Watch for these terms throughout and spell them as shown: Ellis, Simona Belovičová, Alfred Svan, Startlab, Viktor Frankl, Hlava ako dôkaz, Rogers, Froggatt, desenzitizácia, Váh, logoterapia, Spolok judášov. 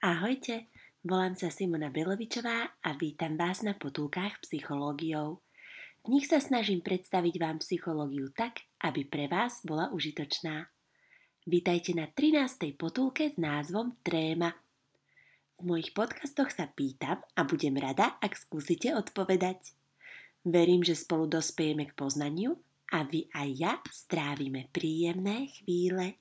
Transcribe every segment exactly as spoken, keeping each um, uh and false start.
Ahojte, volám sa Simona Belovičová a vítam vás na potulkách psychológiou. V nich sa snažím predstaviť vám psychológiu tak, aby pre vás bola užitočná. Vítajte na trinástej potulke s názvom Tréma. V mojich podcastoch sa pýtam a budem rada, ak skúsite odpovedať. Verím, že spolu dospejeme k poznaniu a vy aj ja strávime príjemné chvíle.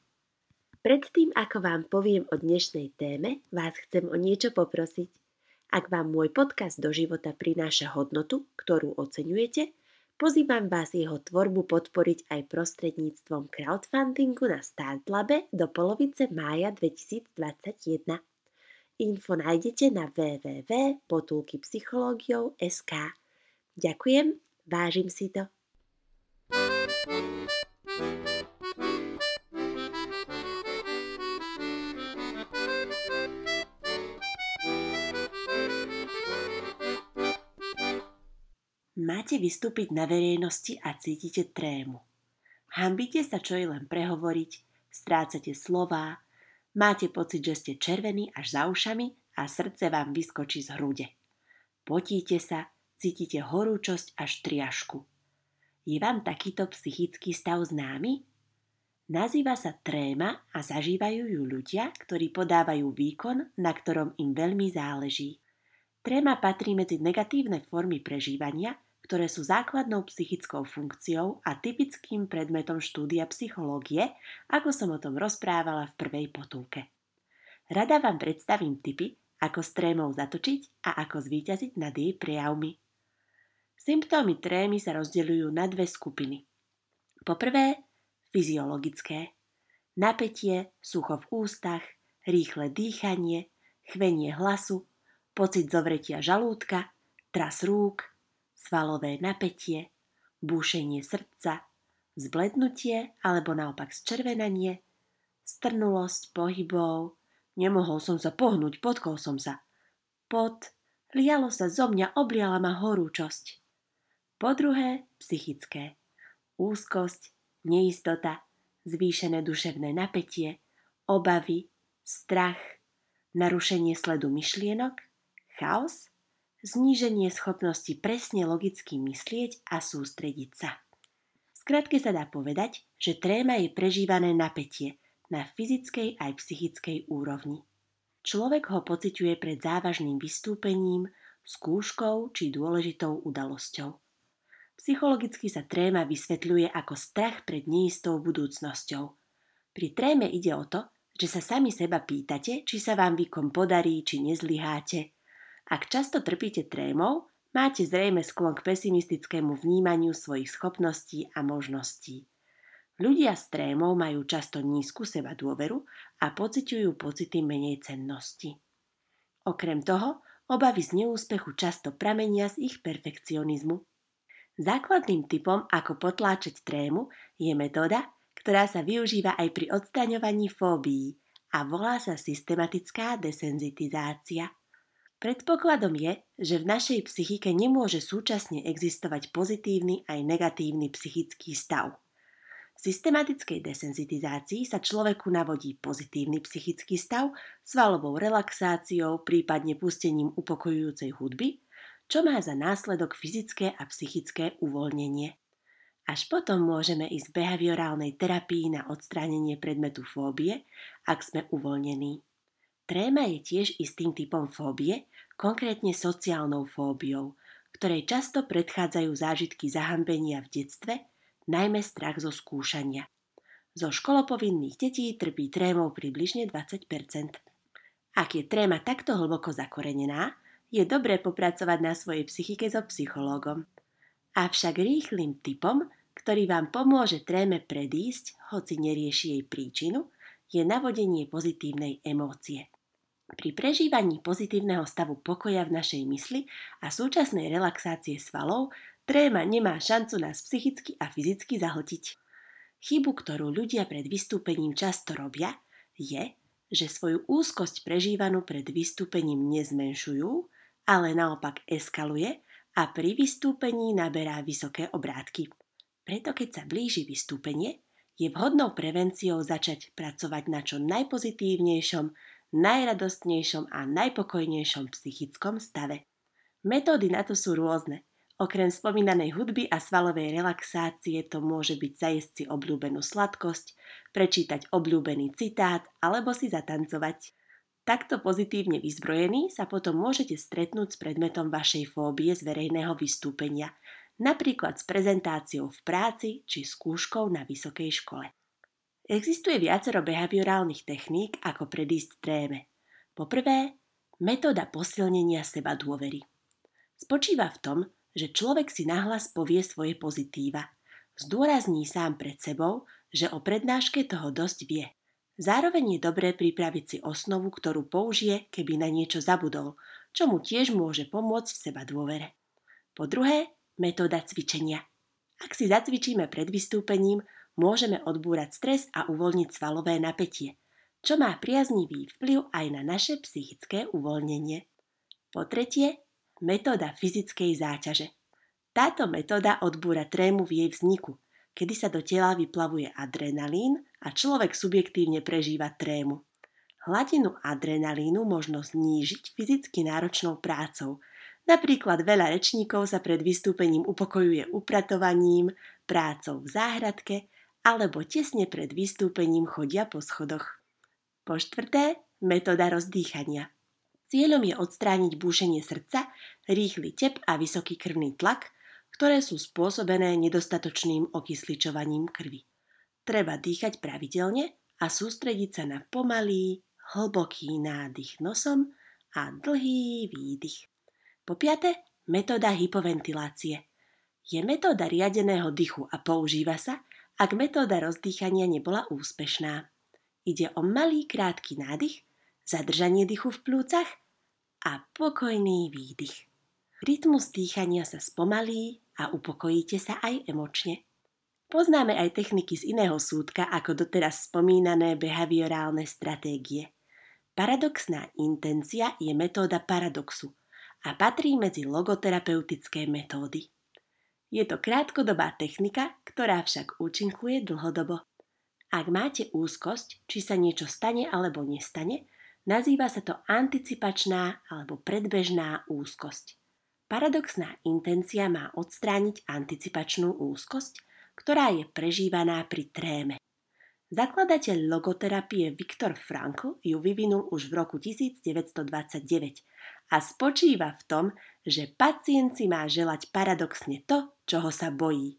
Predtým, ako vám poviem o dnešnej téme, vás chcem o niečo poprosiť. Ak vám môj podcast do života prináša hodnotu, ktorú oceňujete, pozývam vás jeho tvorbu podporiť aj prostredníctvom crowdfundingu na Startlabe do polovice mája dvetisícdvadsaťjeden. Info nájdete na w w w bodka potulkypsychológiou bodka es ká. Ďakujem, vážim si to. Máte vystúpiť na verejnosti a cítite trému. Hanbíte sa čo i len prehovoriť, strácate slová, máte pocit, že ste červení až za ušami a srdce vám vyskočí z hrude. Potíte sa, cítite horúčosť až triašku. Je vám takýto psychický stav známy? Nazýva sa tréma a zažívajú ju ľudia, ktorí podávajú výkon, na ktorom im veľmi záleží. Tréma patrí medzi negatívne formy prežívania, ktoré sú základnou psychickou funkciou a typickým predmetom štúdia psychológie, ako som o tom rozprávala v prvej potulke. Rada vám predstavím tipy, ako s trémou zatočiť a ako zvíťaziť nad jej prejavmi. Symptómy trémy sa rozdeľujú na dve skupiny. Po prvé, fyziologické. Napätie, sucho v ústach, rýchle dýchanie, chvenie hlasu, pocit zovretia žalúdka, tras rúk, svalové napätie, búšenie srdca, zblednutie alebo naopak zčervenanie, strnulosť pohybov, nemohol som sa pohnúť, potkol som sa, pot, lialo sa zo mňa, obliala ma horúčosť. Po druhé, psychické. Úzkosť, neistota, zvýšené duševné napätie, obavy, strach, narušenie sledu myšlienok, chaos, zníženie schopnosti presne logicky myslieť a sústrediť sa. Skrátke sa dá povedať, že tréma je prežívané napätie na fyzickej aj psychickej úrovni. Človek ho pociťuje pred závažným vystúpením, skúškou či dôležitou udalosťou. Psychologicky sa tréma vysvetľuje ako strach pred neistou budúcnosťou. Pri tréme ide o to, že sa sami seba pýtate, či sa vám výkon podarí, či nezlyháte. Ak často trpíte trémou, máte zrejme sklon k pesimistickému vnímaniu svojich schopností a možností. Ľudia s trémou majú často nízku sebadôveru a pociťujú pocity menejcennosti. Okrem toho, obavy z neúspechu často pramenia z ich perfekcionizmu. Základným typom, ako potláčať trému, je metóda, ktorá sa využíva aj pri odstraňovaní fóbií a volá sa systematická desenzitizácia. Predpokladom je, že v našej psychike nemôže súčasne existovať pozitívny aj negatívny psychický stav. V systematickej desenzitizácii sa človeku navodí pozitívny psychický stav svalovou relaxáciou, prípadne pustením upokojujúcej hudby, čo má za následok fyzické a psychické uvoľnenie. Až potom môžeme ísť v behaviorálnej terapii na odstránenie predmetu fóbie, ak sme uvoľnení. Tréma je tiež istým typom fóbie, konkrétne sociálnou fóbiou, ktorej často predchádzajú zážitky zahanbenia v detstve, najmä strach zo skúšania. Zo školopovinných detí trpí trémou približne dvadsať percent. Ak je tréma takto hlboko zakorenená, je dobré popracovať na svojej psychike so psychológom. Avšak rýchlym tipom, ktorý vám pomôže tréme predísť, hoci nerieši jej príčinu, je navodenie pozitívnej emócie. Pri prežívaní pozitívneho stavu pokoja v našej mysli a súčasnej relaxácie svalov tréma nemá šancu nás psychicky a fyzicky zahltiť. Chybu, ktorú ľudia pred vystúpením často robia, je, že svoju úzkosť prežívanú pred vystúpením nezmenšujú, ale naopak eskaluje a pri vystúpení naberá vysoké obrátky. Preto keď sa blíži vystúpenie, je vhodnou prevenciou začať pracovať na čo najpozitívnejšom, najradostnejšom a najpokojnejšom psychickom stave. Metódy na to sú rôzne. Okrem spomínanej hudby a svalovej relaxácie to môže byť zajesť si obľúbenú sladkosť, prečítať obľúbený citát alebo si zatancovať. Takto pozitívne vyzbrojení sa potom môžete stretnúť s predmetom vašej fóbie z verejného vystúpenia, napríklad s prezentáciou v práci či skúškou na vysokej škole. Existuje viacero behaviorálnych techník, ako predísť tréme. Po prvé, metóda posilnenia seba dôvery. Spočíva v tom, že človek si nahlas povie svoje pozitíva. Zdôrazní sám pred sebou, že o prednáške toho dosť vie. Zároveň je dobré pripraviť si osnovu, ktorú použije, keby na niečo zabudol, čo mu tiež môže pomôcť v seba dôvere. Po druhé, metóda cvičenia. Ak si zacvičíme pred vystúpením, môžeme odbúrať stres a uvoľniť svalové napätie, čo má priaznivý vplyv aj na naše psychické uvoľnenie. Po tretie, metóda fyzickej záťaže. Táto metóda odbúra trému v jej vzniku, kedy sa do tela vyplavuje adrenalín a človek subjektívne prežíva trému. Hladinu adrenalínu možno znížiť fyzicky náročnou prácou. Napríklad veľa rečníkov sa pred vystúpením upokojuje upratovaním, prácou v záhradke alebo tesne pred vystúpením chodia po schodoch. Po štvrté, metóda rozdýchania. Cieľom je odstrániť búšenie srdca, rýchly tep a vysoký krvný tlak, ktoré sú spôsobené nedostatočným okysličovaním krvi. Treba dýchať pravidelne a sústrediť sa na pomalý, hlboký nádych nosom a dlhý výdych. Po piate, metóda hypoventilácie. Je metóda riadeného dychu a používa sa, ak metóda rozdýchania nebola úspešná. Ide o malý, krátky nádych, zadržanie dychu v plúcach a pokojný výdych. Rytmus dýchania sa spomalí a upokojíte sa aj emočne. Poznáme aj techniky z iného súdka ako doteraz spomínané behaviorálne stratégie. Paradoxná intencia je metóda paradoxu a patrí medzi logoterapeutické metódy. Je to krátkodobá technika, ktorá však účinkuje dlhodobo. Ak máte úzkosť, či sa niečo stane alebo nestane, nazýva sa to anticipačná alebo predbežná úzkosť. Paradoxná intencia má odstrániť anticipačnú úzkosť, ktorá je prežívaná pri tréme. Zakladateľ logoterapie Viktor Frankl ju vyvinul už v roku devätnásť dvadsaťdeväť a spočíva v tom, že pacient si má želať paradoxne to, čoho sa bojí.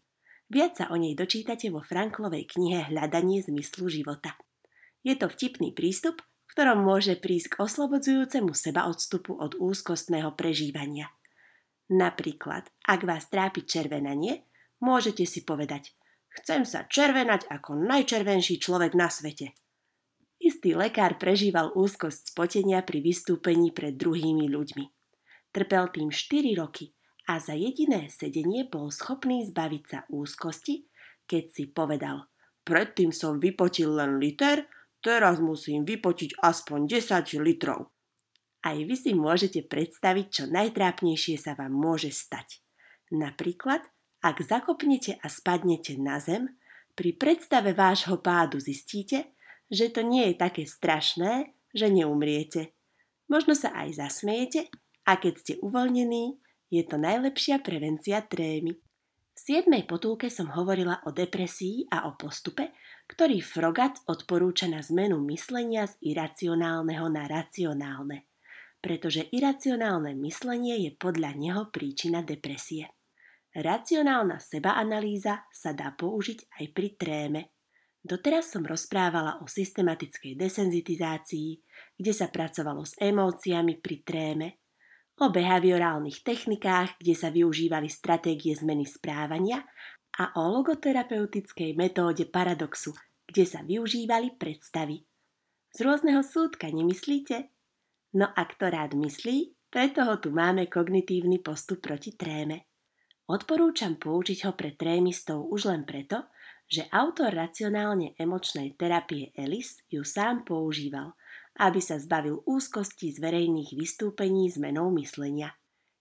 Viac sa o nej dočítate vo Franklovej knihe Hľadanie zmyslu života. Je to vtipný prístup, v ktorom môže prísť k oslobodzujúcemu sebaodstupu od úzkostného prežívania. Napríklad, ak vás trápi červenanie, môžete si povedať: chcem sa červenať ako najčervenší človek na svete. Istý lekár prežíval úzkosť spotenia pri vystúpení pred druhými ľuďmi. Trpel tým štyri roky a za jediné sedenie bol schopný zbaviť sa úzkosti, keď si povedal: predtým som vypotil len liter, teraz musím vypotiť aspoň desať litrov. Aj vy si môžete predstaviť, čo najtrápnejšie sa vám môže stať. Napríklad, ak zakopnete a spadnete na zem, pri predstave vášho pádu zistíte, že to nie je také strašné, že neumriete. Možno sa aj zasmejete a keď ste uvoľnení, je to najlepšia prevencia trémy. V siedmej potulke som hovorila o depresii a o postupe, ktorý Froggatt odporúča na zmenu myslenia z iracionálneho na racionálne, pretože iracionálne myslenie je podľa neho príčina depresie. Racionálna sebaanalýza sa dá použiť aj pri tréme. Doteraz som rozprávala o systematickej desenzitizácii, kde sa pracovalo s emóciami pri tréme, o behaviorálnych technikách, kde sa využívali stratégie zmeny správania a o logoterapeutickej metóde paradoxu, kde sa využívali predstavy. Z rôzneho súdka, nemyslíte? No a kto rád myslí, preto ho tu máme kognitívny postup proti tréme. Odporúčam použiť ho pre trémistov už len preto, že autor racionálne emočnej terapie Ellis ju sám používal, aby sa zbavil úzkosti z verejných vystúpení zmenou myslenia.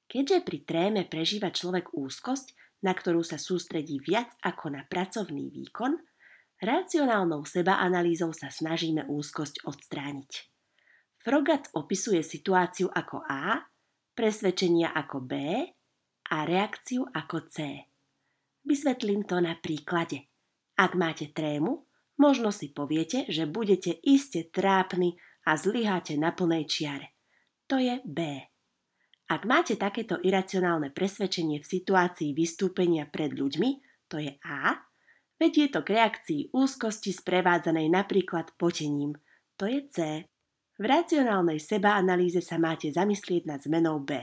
Keďže pri tréme prežíva človek úzkosť, na ktorú sa sústredí viac ako na pracovný výkon, racionálnou sebaanalýzou sa snažíme úzkosť odstrániť. Froggatt opisuje situáciu ako A, presvedčenia ako B a reakciu ako C. Vysvetlím to na príklade. Ak máte trému, možno si poviete, že budete iste trápni a zlyháte na plnej čiare. To je B. Ak máte takéto iracionálne presvedčenie v situácii vystúpenia pred ľuďmi, to je A, vedie to k reakcii úzkosti sprevádzanej napríklad potením, to je C. V racionálnej sebaanalýze sa máte zamyslieť nad zmenou B.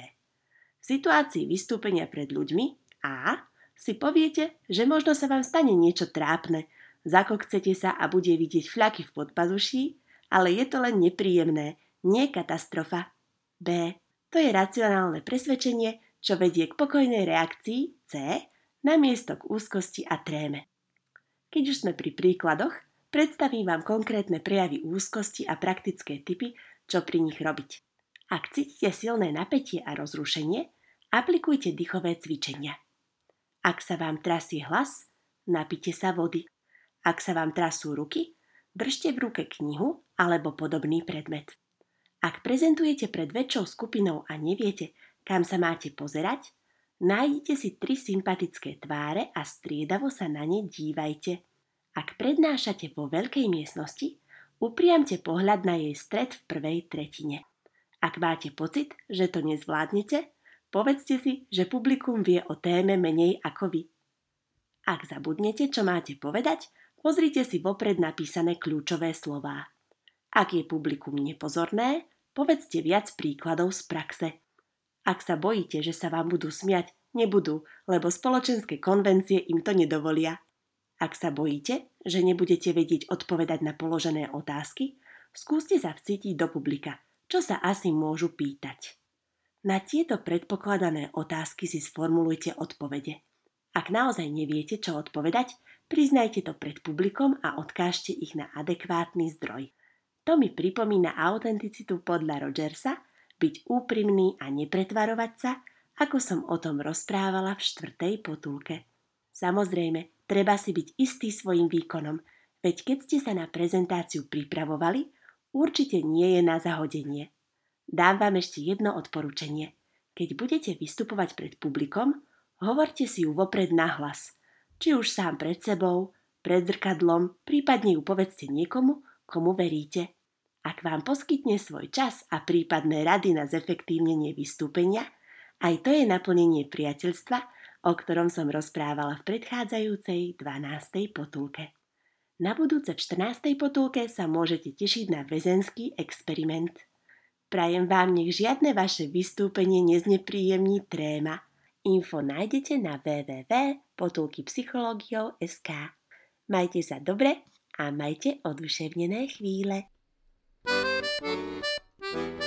V situácii vystúpenia pred ľuďmi A si poviete, že možno sa vám stane niečo trápne, zakokcete sa a bude vidieť fľaky v podpazuší, ale je to len nepríjemné, nie katastrofa. B. To je racionálne presvedčenie, čo vedie k pokojnej reakcii C namiesto k úzkosti a tréme. Keď už sme pri príkladoch, predstavím vám konkrétne prejavy úzkosti a praktické typy, čo pri nich robiť. Ak cítite silné napätie a rozrušenie, aplikujte dýchové cvičenia. Ak sa vám trasie hlas, napite sa vody. Ak sa vám trasú ruky, držte v ruke knihu alebo podobný predmet. Ak prezentujete pred väčšou skupinou a neviete, kam sa máte pozerať, nájdite si tri sympatické tváre a striedavo sa na ne dívajte. Ak prednášate vo veľkej miestnosti, upriamte pohľad na jej stred v prvej tretine. Ak máte pocit, že to nezvládnete, povedzte si, že publikum vie o téme menej ako vy. Ak zabudnete, čo máte povedať, pozrite si vopred napísané kľúčové slová. Ak je publikum nepozorné, povedzte viac príkladov z praxe. Ak sa bojíte, že sa vám budú smiať, nebudú, lebo spoločenské konvencie im to nedovolia. Ak sa bojíte, že nebudete vedieť odpovedať na položené otázky, skúste sa vcítiť do publika, čo sa asi môžu pýtať. Na tieto predpokladané otázky si sformulujte odpovede. Ak naozaj neviete, čo odpovedať, priznajte to pred publikom a odkážte ich na adekvátny zdroj. To mi pripomína autenticitu podľa Rogersa, byť úprimný a nepretvarovať sa, ako som o tom rozprávala v štvrtej potulke. Samozrejme, treba si byť istý svojim výkonom, veď keď ste sa na prezentáciu pripravovali, určite nie je na zahodenie. Dám vám ešte jedno odporúčanie. Keď budete vystupovať pred publikom, hovorte si ju vopred nahlas, či už sám pred sebou, pred zrkadlom, prípadne ju povedzte niekomu, komu veríte. Ak vám poskytne svoj čas a prípadné rady na zefektívnenie vystúpenia, aj to je naplnenie priateľstva, o ktorom som rozprávala v predchádzajúcej dvanástej potulke. Na budúce v štrnástej potulke sa môžete tešiť na väzenský experiment. Prajem vám, nech žiadne vaše vystúpenie neznepríjemní tréma. Info nájdete na w w w bodka potulkypsychológiou bodka es ká. Majte sa dobre a majte oduševnené chvíle. Thank you.